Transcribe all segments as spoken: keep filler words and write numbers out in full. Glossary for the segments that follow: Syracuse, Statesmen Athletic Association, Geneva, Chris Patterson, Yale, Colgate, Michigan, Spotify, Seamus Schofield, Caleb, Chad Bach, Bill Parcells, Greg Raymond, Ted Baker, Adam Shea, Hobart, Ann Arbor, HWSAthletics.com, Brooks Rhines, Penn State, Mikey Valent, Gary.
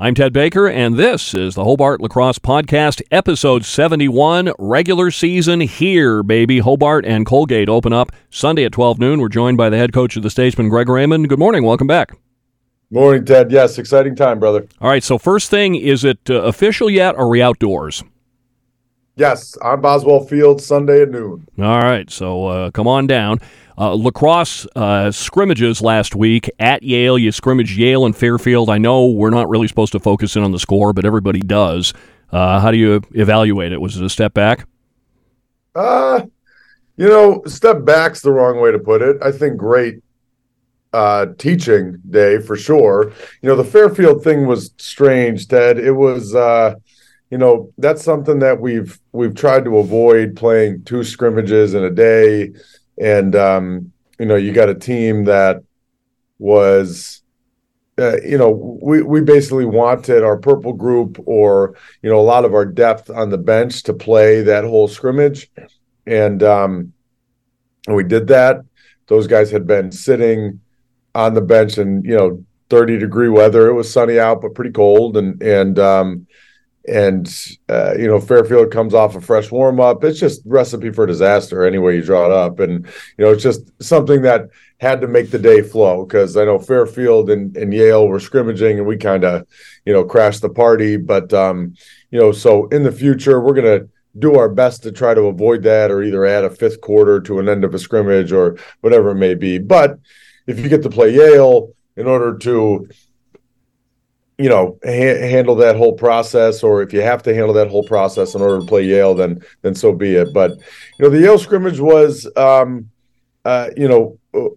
I'm Ted Baker, and this is the Hobart Lacrosse Podcast, Episode seventy-one, regular season here, baby. Hobart and Colgate open up Sunday at twelve noon. We're joined by the head coach of the Statesmen, Greg Raymond. Good morning. Welcome back. Morning, Ted. Yes, exciting time, brother. All right, so first thing, is it uh, official yet, or are we outdoors? Yes, on Boswell Field, Sunday at noon. All right, so uh, come on down. Uh, lacrosse uh, scrimmages last week at Yale. You scrimmage Yale and Fairfield. I know we're not really supposed to focus in on the score, but everybody does. Uh, how do you evaluate it? Was it a step back? Uh, you know, step back's the wrong way to put it. I think great uh, teaching day for sure. You know, the Fairfield thing was strange, Ted. It was, uh, you know, that's something that we've we've tried to avoid, playing two scrimmages in a day. And, um, you know, you got a team that was, uh, you know, we, we basically wanted our purple group, or, you know, a lot of our depth on the bench, to play that whole scrimmage. And, um, and we did that. Those guys had been sitting on the bench in, you know, thirty degree weather. It was sunny out, but pretty cold. And, and, um, and, uh, you know, Fairfield comes off a fresh warm-up. It's just recipe for disaster any way you draw it up. And, you know, it's just something that had to make the day flow, because I know Fairfield and, and Yale were scrimmaging, and we kind of, you know, crashed the party. But, um, you know, so in the future, we're going to do our best to try to avoid that, or either add a fifth quarter to an end of a scrimmage or whatever it may be. But if you get to play Yale in order to – you know, ha- handle that whole process, or if you have to handle that whole process in order to play Yale, then then so be it. But, you know, the Yale scrimmage was, um, uh, you know,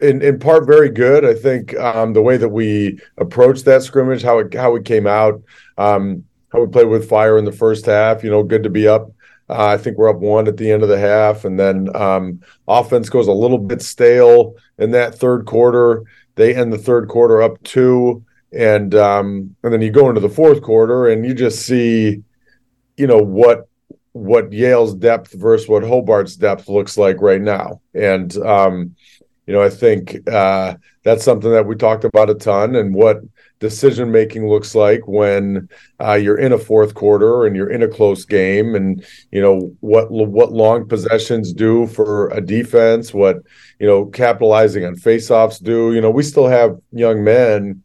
in in part very good. I think um, the way that we approached that scrimmage, how it, how it came out, um, how we played with fire in the first half, you know, good to be up. Uh, I think we're up one at the end of the half. And then um, offense goes a little bit stale in that third quarter. They end the third quarter up two. And um, and then you go into the fourth quarter, and you just see, you know, what what Yale's depth versus what Hobart's depth looks like right now. And, um, you know, I think uh, that's something that we talked about a ton, and what decision-making looks like when uh, you're in a fourth quarter and you're in a close game, and, you know, what what long possessions do for a defense, what, you know, capitalizing on faceoffs do. You know, we still have young men.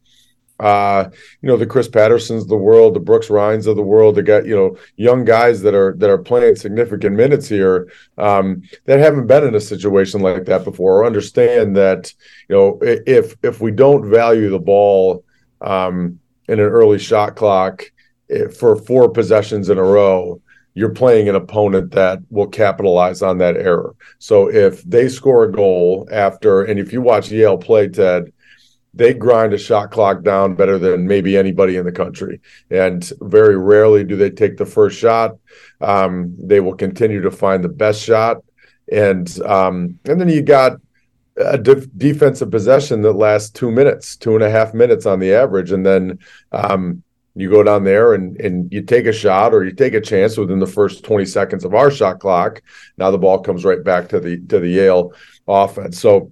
Uh, you know, the Chris Pattersons of the world, the Brooks Rhines of the world, they got, you know, young guys that are that are playing significant minutes here, um, that haven't been in a situation like that before, or understand that, you know, if if we don't value the ball um, in an early shot clock for four possessions in a row, you're playing an opponent that will capitalize on that error. So if they score a goal after, and if you watch Yale play, Ted, they grind a shot clock down better than maybe anybody in the country. And very rarely do they take the first shot. Um, they will continue to find the best shot. And um, and then you got a def- defensive possession that lasts two minutes, two and a half minutes on the average. And then um, you go down there and, and you take a shot, or you take a chance within the first twenty seconds of our shot clock. Now the ball comes right back to the to the Yale offense. So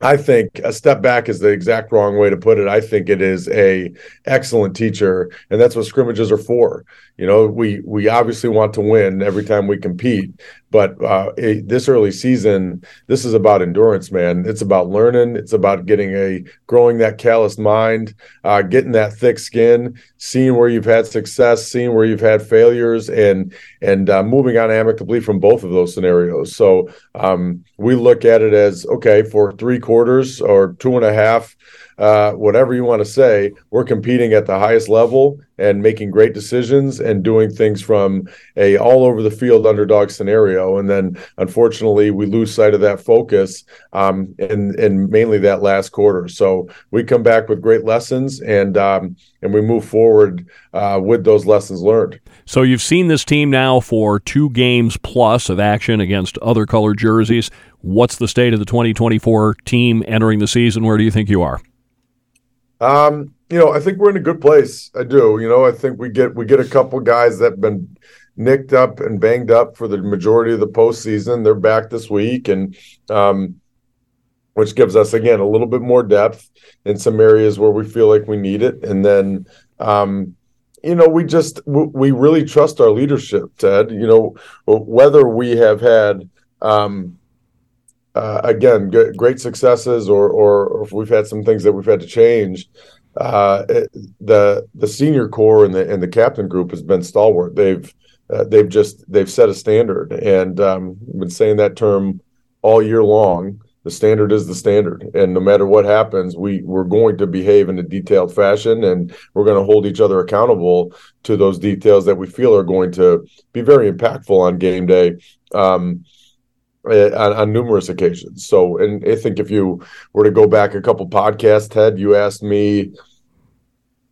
I think a step back is the exact wrong way to put it. I think it is a excellent teacher, and that's what scrimmages are for. You know, we we obviously want to win every time we compete, but uh, a, this early season, this is about endurance, man. It's about learning. It's about getting a growing that calloused mind, uh, getting that thick skin, seeing where you've had success, seeing where you've had failures, and and uh, moving on amicably from both of those scenarios. So um, we look at it as, okay, for three quarters, quarters or two and a half, uh, whatever you want to say, we're competing at the highest level and making great decisions and doing things from a all over the field underdog scenario. And then unfortunately we lose sight of that focus um, in, in mainly that last quarter. So we come back with great lessons, and um, and we move forward uh, with those lessons learned. So you've seen this team now for two games plus of action against other color jerseys. What's the state of the twenty twenty-four team entering the season? Where do you think you are? Um, you know, I think we're in a good place. I do. You know, I think we get we get a couple guys that have been nicked up and banged up for the majority of the postseason. They're back this week, and um, which gives us, again, a little bit more depth in some areas where we feel like we need it. And then, um, you know, we just, we really trust our leadership, Ted, you know, whether we have had, um, uh, again, g- great successes or, or, or if we've had some things that we've had to change, uh, it, the, the senior corps and the, and the captain group has been stalwart. They've, uh, they've just, they've set a standard, and um, I've been saying that term all year long. The standard is the standard, and no matter what happens, we, we're going to behave in a detailed fashion, and we're going to hold each other accountable to those details that we feel are going to be very impactful on game day, um, on, on numerous occasions. So, and I think if you were to go back a couple podcasts, Ted, you asked me,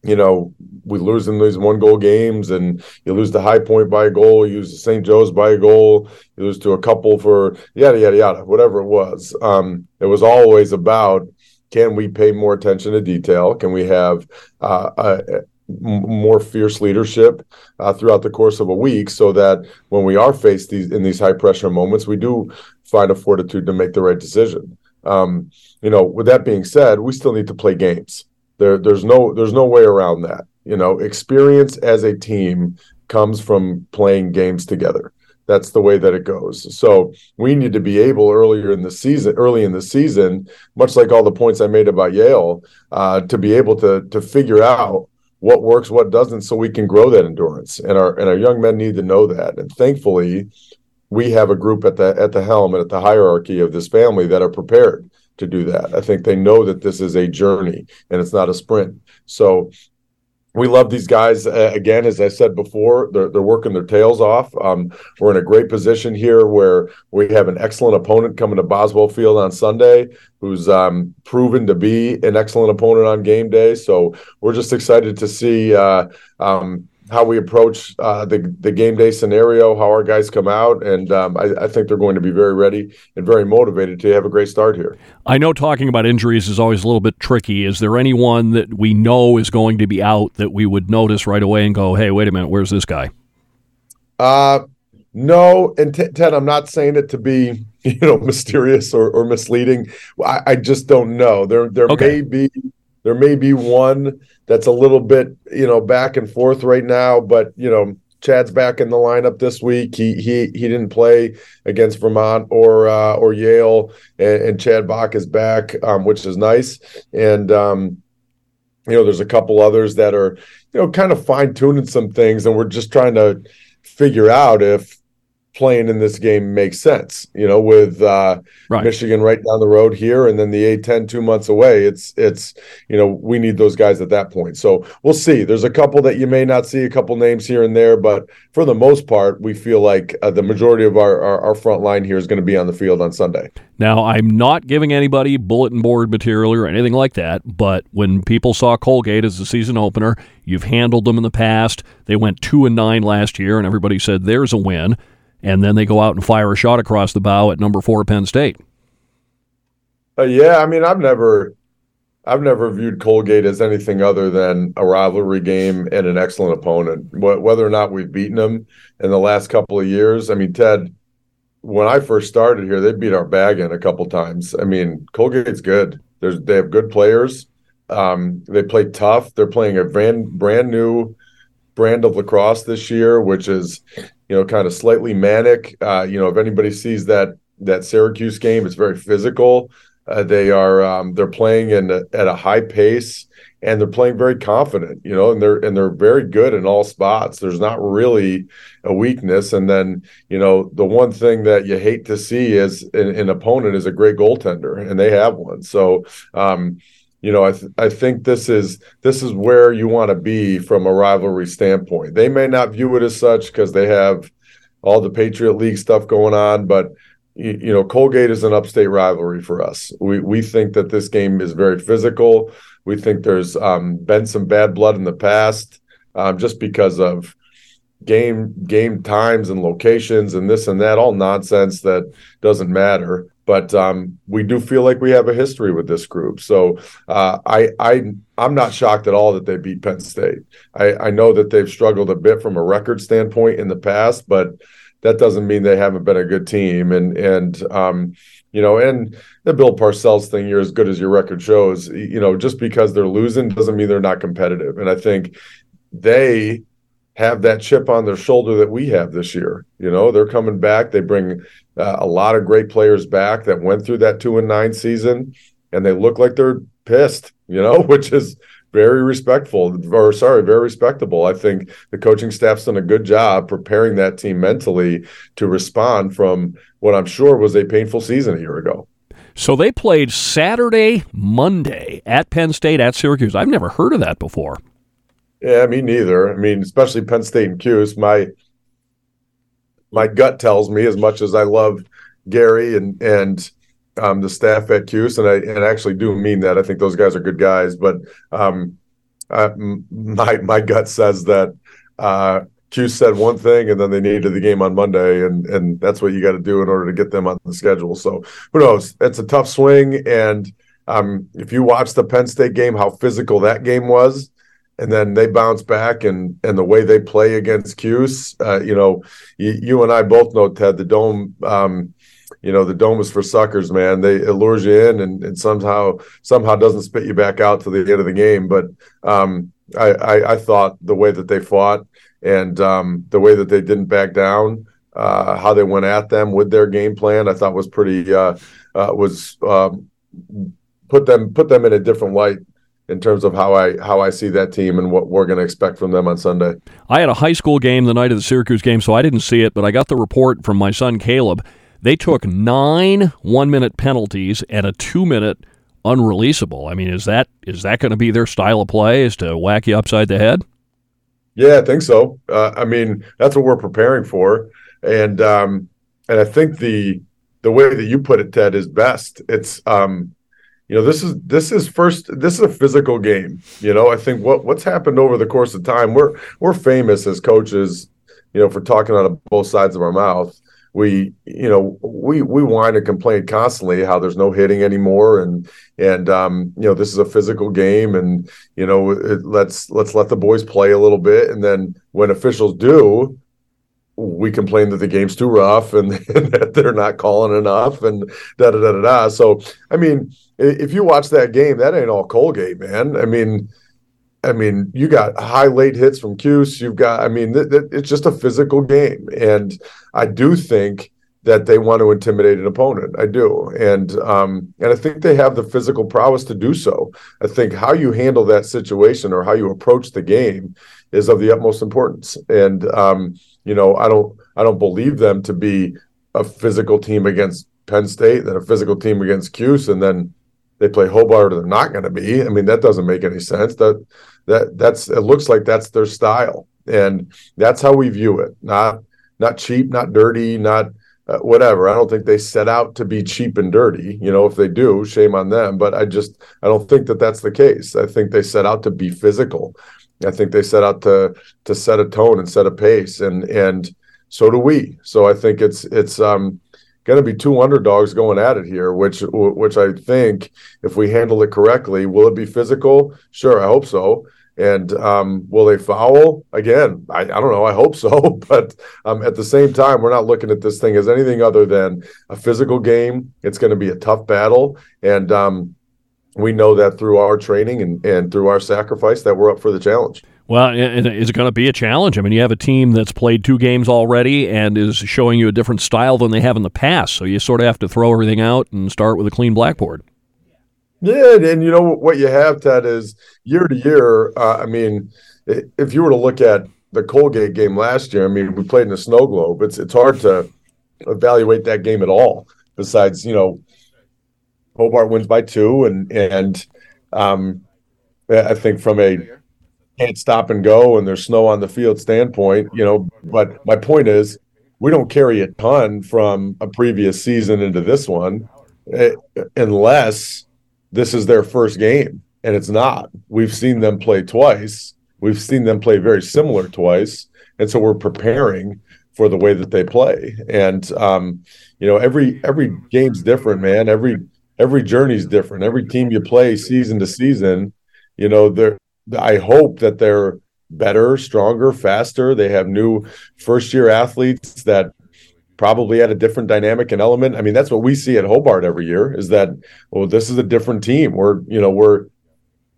you know, we lose in these one-goal games, and you lose to High Point by a goal, you lose to Saint Joe's by a goal, you lose to a couple for yada, yada, yada, whatever it was. Um, it was always about, can we pay more attention to detail? Can we have uh, a, a more fierce leadership uh, throughout the course of a week, so that when we are faced these in these high-pressure moments, we do find a fortitude to make the right decision? Um, you know, with that being said, we still need to play games. There, there's no, there's no way around that. You know, experience as a team comes from playing games together. That's the way that it goes. So we need to be able earlier in the season, early in the season, much like all the points I made about Yale, uh, to be able to to figure out what works, what doesn't, so we can grow that endurance. And our and our young men need to know that. And thankfully, we have a group at the at the helm and at the hierarchy of this family that are prepared to do that. I think they know that this is a journey and it's not a sprint. So we love these guys. Uh, again, as I said before, they're, they're working their tails off. Um, we're in a great position here where we have an excellent opponent coming to Boswell Field on Sunday, who's um, proven to be an excellent opponent on game day. So we're just excited to see uh, um, how we approach uh, the, the game day scenario, how our guys come out, and um, I, I think they're going to be very ready and very motivated to have a great start here. I know talking about injuries is always a little bit tricky. Is there anyone that we know is going to be out that we would notice right away and go, hey, wait a minute, where's this guy? Uh, no, and t- Ted, I'm not saying it to be, you know, mysterious or, or misleading. I, I just don't know. There, there okay. may be... There may be one that's a little bit, you know, back and forth right now, but, you know, Chad's back in the lineup this week. He he he didn't play against Vermont or uh, or Yale, and, and Chad Bach is back, um, which is nice. And, um, you know, there's a couple others that are, you know, kind of fine-tuning some things, and we're just trying to figure out if playing in this game makes sense, you know, with uh, right. Michigan right down the road here, and then the A ten two months away. It's, it's, you know, we need those guys at that point. So we'll see. There's a couple that you may not see, a couple names here and there, but for the most part, we feel like uh, the majority of our, our, our front line here is going to be on the field on Sunday. Now, I'm not giving anybody bulletin board material or anything like that, but when people saw Colgate as the season opener, you've handled them in the past. They went two and nine last year, and everybody said, there's a win. And then they go out and fire a shot across the bow at number four Penn State. Uh, yeah, I mean, I've never, I've never viewed Colgate as anything other than a rivalry game and an excellent opponent. Wh- whether or not we've beaten them in the last couple of years, I mean, Ted, when I first started here, they beat our bag in a couple times. I mean, Colgate's good. There's, they have good players. Um, they play tough. They're playing a brand, brand new brand of lacrosse this year, which is, you know, kind of slightly manic. Uh, you know, if anybody sees that that Syracuse game, it's very physical. Uh, they are um, they're playing in a, at a high pace, and they're playing very confident. You know, and they're and they're very good in all spots. There's not really a weakness. And then, you know, the one thing that you hate to see is an, an opponent is a great goaltender, and they have one. So, um, you know, I th- I think this is this is where you want to be from a rivalry standpoint. They may not view it as such because they have all the Patriot League stuff going on, but you, you know, Colgate is an upstate rivalry for us. We we think that this game is very physical. We think there's um, been some bad blood in the past, um, just because of game game times and locations and this and that, all nonsense that doesn't matter. But um, we do feel like we have a history with this group. So uh, I, I, I'm not shocked at all that they beat Penn State. I, I know that they've struggled a bit from a record standpoint in the past, but that doesn't mean they haven't been a good team. And, and um, you know, and the Bill Parcells thing, you're as good as your record shows, you know, just because they're losing doesn't mean they're not competitive. And I think they have that chip on their shoulder that we have this year. You know, they're coming back. They bring uh, a lot of great players back that went through that two and nine season, and they look like they're pissed, you know, which is very respectful or sorry, very respectable. I think the coaching staff's done a good job preparing that team mentally to respond from what I'm sure was a painful season a year ago. So they played Saturday, Monday at Penn State, at Syracuse. I've never heard of that before. Yeah, me neither. I mean, especially Penn State and Cuse. My my gut tells me, as much as I love Gary and and um, the staff at Cuse, and I and I actually do mean that. I think those guys are good guys, but um, I, my my gut says that uh, Cuse said one thing, and then they needed the game on Monday, and and that's what you got to do in order to get them on the schedule. So who knows? It's a tough swing, and um, if you watch the Penn State game, how physical that game was. And then they bounce back, and and the way they play against Cuse, uh, you know, you, you and I both know, Ted, the dome, um, you know, the dome is for suckers, man. They it lures you in, and, and somehow somehow doesn't spit you back out to the end of the game. But um, I, I I thought the way that they fought, and um, the way that they didn't back down, uh, how they went at them with their game plan, I thought was pretty uh, uh, was um, put them put them in a different light in terms of how I how I see that team and what we're going to expect from them on Sunday. I had a high school game the night of the Syracuse game, so I didn't see it, but I got the report from my son Caleb. They took nine one-minute penalties and a two-minute unreleasable. I mean, is that is that going to be their style of play, is to whack you upside the head? Yeah, I think so. Uh, I mean, that's what we're preparing for. And um, and I think the the way that you put it, Ted, is best. It's um, – You know, this is this is first this is a physical game. You know, I think what what's happened over the course of time, we're we're famous as coaches, you know, for talking out of both sides of our mouth. We, you know, we we whine and complain constantly how there's no hitting anymore, and and um, you know, this is a physical game, and you know, it, let's let's let the boys play a little bit, and then when officials do, we complain that the game's too rough and, and that they're not calling enough and da da da da da. So I mean, if you watch that game, that ain't all Colgate, man. I mean, I mean, you got high late hits from Cuse. You've got, I mean, th- th- it's just a physical game, and I do think that they want to intimidate an opponent. I do, and um, and I think they have the physical prowess to do so. I think how you handle that situation or how you approach the game is of the utmost importance, and um, you know, I don't, I don't believe them to be a physical team against Penn State, then a physical team against Cuse, and then they play Hobart. Or they're not going to be. I mean, that doesn't make any sense. That that that's it looks like that's their style, and that's how we view it. Not not cheap, not dirty, not uh, whatever. I don't think they set out to be cheap and dirty. You know, if they do, shame on them. But I just I don't think that that's the case. I think they set out to be physical. I think they set out to to set a tone and set a pace, and and so do we. So I think it's it's um, going to be two underdogs going at it here, which which I think if we handle it correctly, will it be physical? Sure, I hope so. And um, will they foul? Again, I, I don't know. I hope so. But um, at the same time, we're not looking at this thing as anything other than a physical game. It's going to be a tough battle, and um, we know that through our training and, and through our sacrifice that we're up for the challenge. Well, is it going to be a challenge? I mean, you have a team that's played two games already and is showing you a different style than they have in the past, so you sort of have to throw everything out and start with a clean blackboard. Yeah, and you know what you have, Ted, is year to year, uh, I mean, if you were to look at the Colgate game last year, I mean, we played in a snow globe. It's, it's hard to evaluate that game at all, besides, you know, Hobart wins by two, and and um, I think from a can't stop and go and there's snow on the field standpoint, you know. But my point is, we don't carry a ton from a previous season into this one, unless this is their first game, and it's not. We've seen them play twice. We've seen them play very similar twice, and so we're preparing for the way that they play. And um, you know, every every game's different, man. Every Every journey's different. Every team you play season to season, you know, they're, I hope that they're better, stronger, faster. They have new first-year athletes that probably had a different dynamic and element. I mean, that's what we see at Hobart every year, is that, well, this is a different team. We're, you know, we're,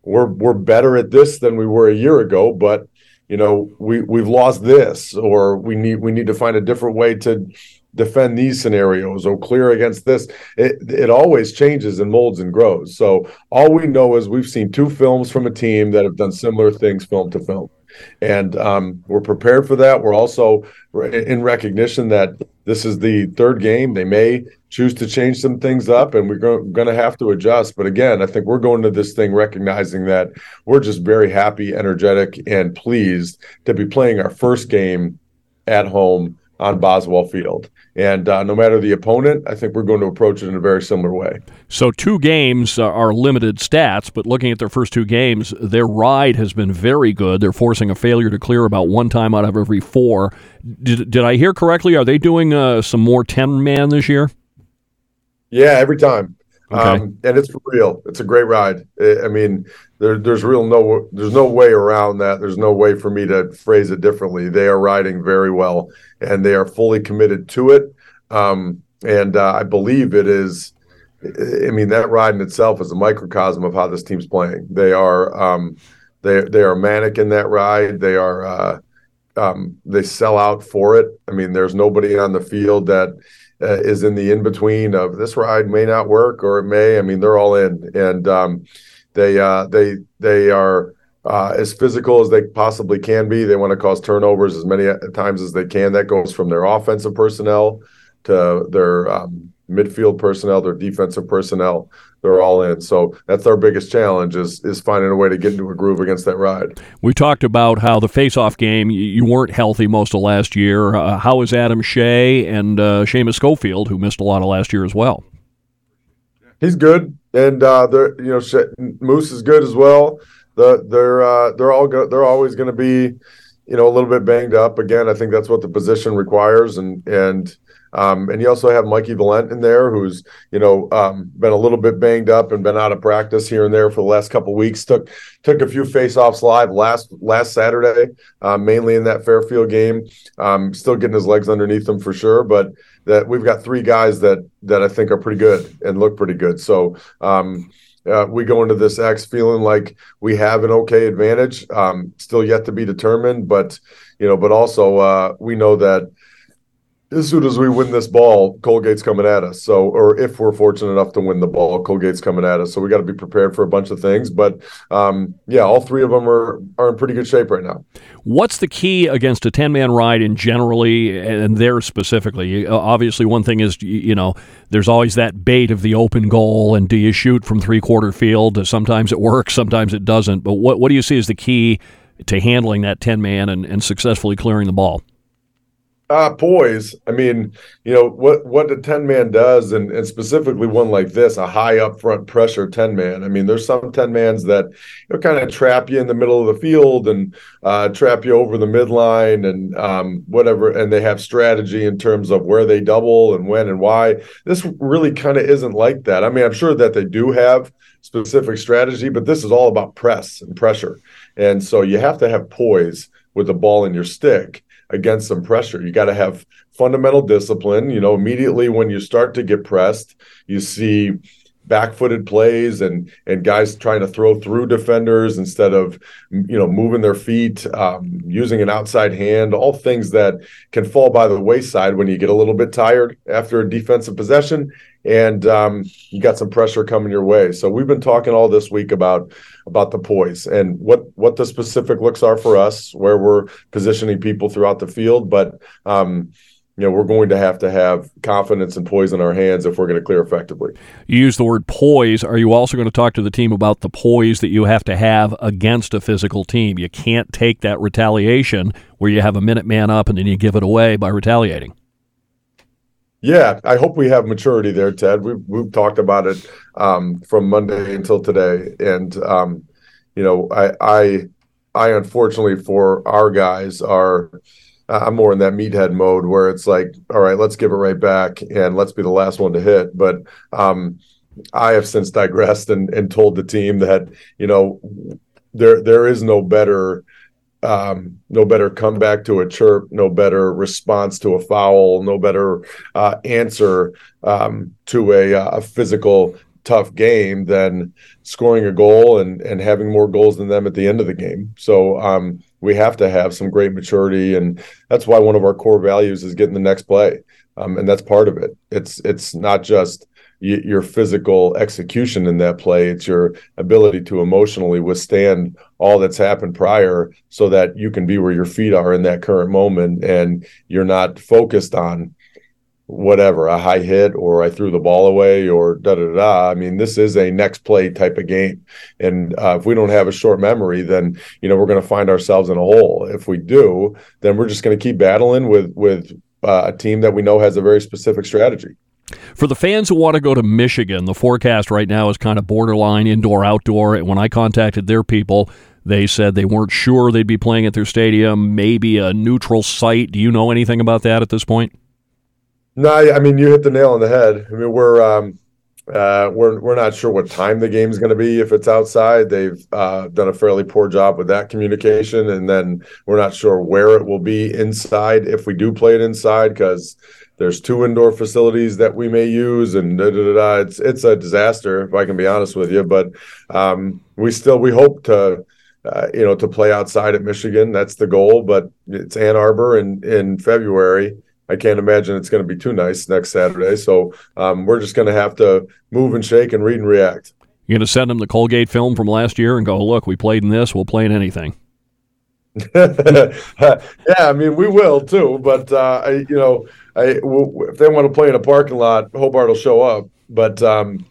we're, we're better at this than we were a year ago, but, you know, we, we've lost this, or we need, we need to find a different way to defend these scenarios or clear against this. It, it always changes and molds and grows. So all we know is we've seen two films from a team that have done similar things film to film. And um, we're prepared for that. We're also in recognition that this is the third game. They may choose to change some things up, and we're going to have to adjust. But again, I think we're going to this thing recognizing that we're just very happy, energetic, and pleased to be playing our first game at home on Boswell Field. And uh, no matter the opponent, I think we're going to approach it in a very similar way. So two games are limited stats, but looking at their first two games, their ride has been very good. They're forcing a failure to clear about one time out of every four. Did, did I hear correctly? Are they doing uh, some more ten-man this year? Yeah, every time. Okay. Um, and it's for real. It's a great ride. I mean, there, there's real no there's no way around that. There's no way for me to phrase it differently. They are riding very well, and they are fully committed to it. Um, and uh, I believe it is. I mean, that ride in itself is a microcosm of how this team's playing. They are um, they they are manic in that ride. They are uh, um, they sell out for it. I mean, there's nobody on the field that. Uh, is in the in-between of this ride may not work or it may. I mean, they're all in, and um, they uh, they they are uh, as physical as they possibly can be. They want to cause turnovers as many times as they can. That goes from their offensive personnel to their um, midfield personnel, their defensive personnel. They're all in. So that's our biggest challenge is is finding a way to get into a groove against that ride. We talked about how the face-off game, you weren't healthy most of last year. Uh, how is Adam Shea and uh, Seamus Schofield, who missed a lot of last year as well? He's good, and uh, they're you know Shea, Moose is good as well. The, they're uh, they're all go- they're always going to be you know a little bit banged up. Again, I think that's what the position requires, and and. Um, and you also have Mikey Valent in there, who's you know um, been a little bit banged up and been out of practice here and there for the last couple of weeks. Took took a few faceoffs live last last Saturday, uh, mainly in that Fairfield game. Um, still getting his legs underneath him for sure, but that we've got three guys that that I think are pretty good and look pretty good. So. Um, Uh, we go into this X feeling like we have an okay advantage, um, still yet to be determined, but you know, but also uh, we know that as soon as we win this ball, Colgate's coming at us. So, or if we're fortunate enough to win the ball, Colgate's coming at us. So we got to be prepared for a bunch of things. But um, yeah, all three of them are are in pretty good shape right now. What's the key against a ten-man ride in generally and there specifically? Obviously, one thing is, you know, there's always that bait of the open goal, and do you shoot from three-quarter field? Sometimes it works, sometimes it doesn't. But what, what do you see as the key to handling that ten-man and, and successfully clearing the ball? Ah, uh, poise. I mean, you know, what, what the ten-man does, and, and specifically one like this, a high upfront pressure ten-man. I mean, there's some ten-mans that you know, kind of trap you in the middle of the field and uh, trap you over the midline and um, whatever, and they have strategy in terms of where they double and when and why. This really kind of isn't like that. I mean, I'm sure that they do have specific strategy, but this is all about press and pressure. And so you have to have poise with the ball in your stick against some pressure. You got to have fundamental discipline. You know, immediately when you start to get pressed, you see back-footed plays and and guys trying to throw through defenders instead of, you know, moving their feet, um, using an outside hand, all things that can fall by the wayside when you get a little bit tired after a defensive possession. And um, you got some pressure coming your way. So we've been talking all this week about about the poise and what, what the specific looks are for us, where we're positioning people throughout the field. But, um, you know, we're going to have to have confidence and poise in our hands if we're going to clear effectively. You use the word poise. Are you also going to talk to the team about the poise that you have to have against a physical team? You can't take that retaliation where you have a minute man up and then you give it away by retaliating. Yeah, I hope we have maturity there, Ted. We've, we've talked about it um, from Monday until today. And, um, you know, I, I, I unfortunately for our guys are I'm more in that meathead mode where it's like, all right, let's give it right back and let's be the last one to hit. But um, I have since digressed and, and told the team that, you know, there there is no better Um, no better comeback to a chirp, no better response to a foul, no better uh, answer um, to a, a physical, tough game than scoring a goal and, and having more goals than them at the end of the game. So um, we have to have some great maturity, and that's why one of our core values is getting the next play, um, and that's part of it. It's it's not just y- your physical execution in that play. It's your ability to emotionally withstand all that's happened prior so that you can be where your feet are in that current moment, and you're not focused on whatever, a high hit or I threw the ball away or da da da. I mean, this is a next play type of game. And uh, if we don't have a short memory, then, you know, we're going to find ourselves in a hole. If we do, then we're just going to keep battling with, with uh, a team that we know has a very specific strategy. For the fans who want to go to Michigan, the forecast right now is kind of borderline indoor-outdoor. And when I contacted their people, they said they weren't sure they'd be playing at their stadium, maybe a neutral site. Do you know anything about that at this point? No, I mean, you hit the nail on the head. I mean, we're um, uh, we're we're not sure what time the game's going to be. If it's outside, they've uh, done a fairly poor job with that communication, and then we're not sure where it will be inside if we do play it inside, because there's two indoor facilities that we may use, and da, da, da, da. It's it's a disaster, if I can be honest with you. But um, we still we hope to. Uh, you know, to play outside at Michigan. That's the goal, but it's Ann Arbor in, in February. I can't imagine it's going to be too nice next Saturday. So um, we're just going to have to move and shake and read and react. You're going to send them the Colgate film from last year and go, look, we played in this, we'll play in anything. Yeah, I mean, we will too, but uh, I, you know, I, w- if they want to play in a parking lot, Hobart will show up, but um,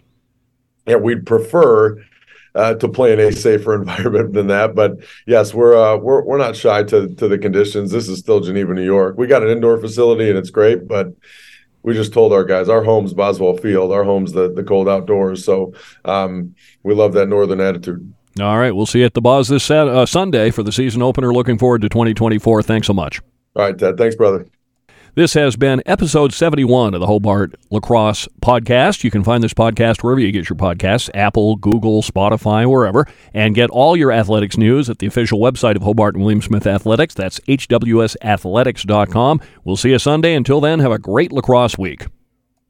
yeah, we'd prefer Uh, to play in a safer environment than that, but yes, we're uh, we're we're not shy to to the conditions. This is still Geneva, New York. We got an indoor facility and it's great, but we just told our guys our home's Boswell Field, our home's the the cold outdoors. So um, we love that northern attitude. All right, we'll see you at the Bos this Saturday, uh, Sunday for the season opener. Looking forward to twenty twenty-four. Thanks so much. All right, Ted. Thanks, brother. This has been episode seventy-one of the Hobart Lacrosse Podcast. You can find this podcast wherever you get your podcasts, Apple, Google, Spotify, wherever, and get all your athletics news at the official website of Hobart and William Smith Athletics. That's H W S athletics dot com. We'll see you Sunday. Until then, have a great lacrosse week.